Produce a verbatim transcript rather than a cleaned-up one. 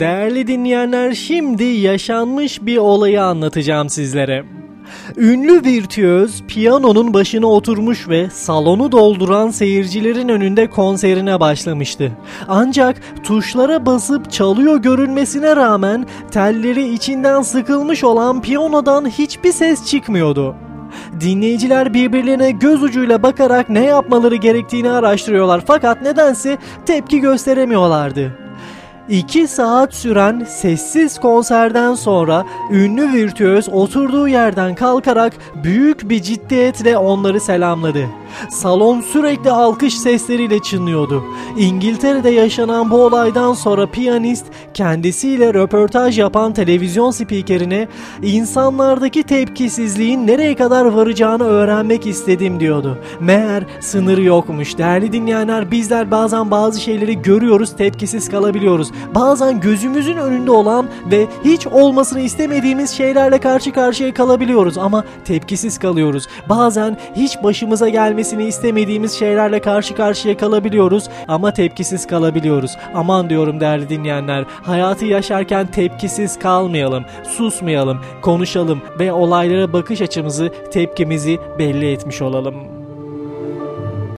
Değerli dinleyenler, şimdi yaşanmış bir olayı anlatacağım sizlere. Ünlü virtüöz piyanonun başına oturmuş ve salonu dolduran seyircilerin önünde konserine başlamıştı. Ancak tuşlara basıp çalıyor görünmesine rağmen telleri içinden sıkılmış olan piyanodan hiçbir ses çıkmıyordu. Dinleyiciler birbirlerine göz ucuyla bakarak ne yapmaları gerektiğini araştırıyorlar, fakat nedense tepki gösteremiyorlardı. İki saat süren sessiz konserden sonra ünlü virtüöz oturduğu yerden kalkarak büyük bir ciddiyetle onları selamladı. Salon sürekli alkış sesleriyle çınlıyordu. İngiltere'de yaşanan bu olaydan sonra piyanist kendisiyle röportaj yapan televizyon spikerine insanlardaki tepkisizliğin nereye kadar varacağını öğrenmek istedim diyordu. Meğer sınırı yokmuş. Değerli dinleyenler, bizler bazen bazı şeyleri görüyoruz, tepkisiz kalabiliyoruz. Bazen gözümüzün önünde olan ve hiç olmasını istemediğimiz şeylerle karşı karşıya kalabiliyoruz ama tepkisiz kalıyoruz. Bazen hiç başımıza gelmesini istemediğimiz şeylerle karşı karşıya kalabiliyoruz ama tepkisiz kalabiliyoruz. Aman diyorum değerli dinleyenler, hayatı yaşarken tepkisiz kalmayalım, susmayalım, konuşalım ve olaylara bakış açımızı, tepkimizi belli etmiş olalım.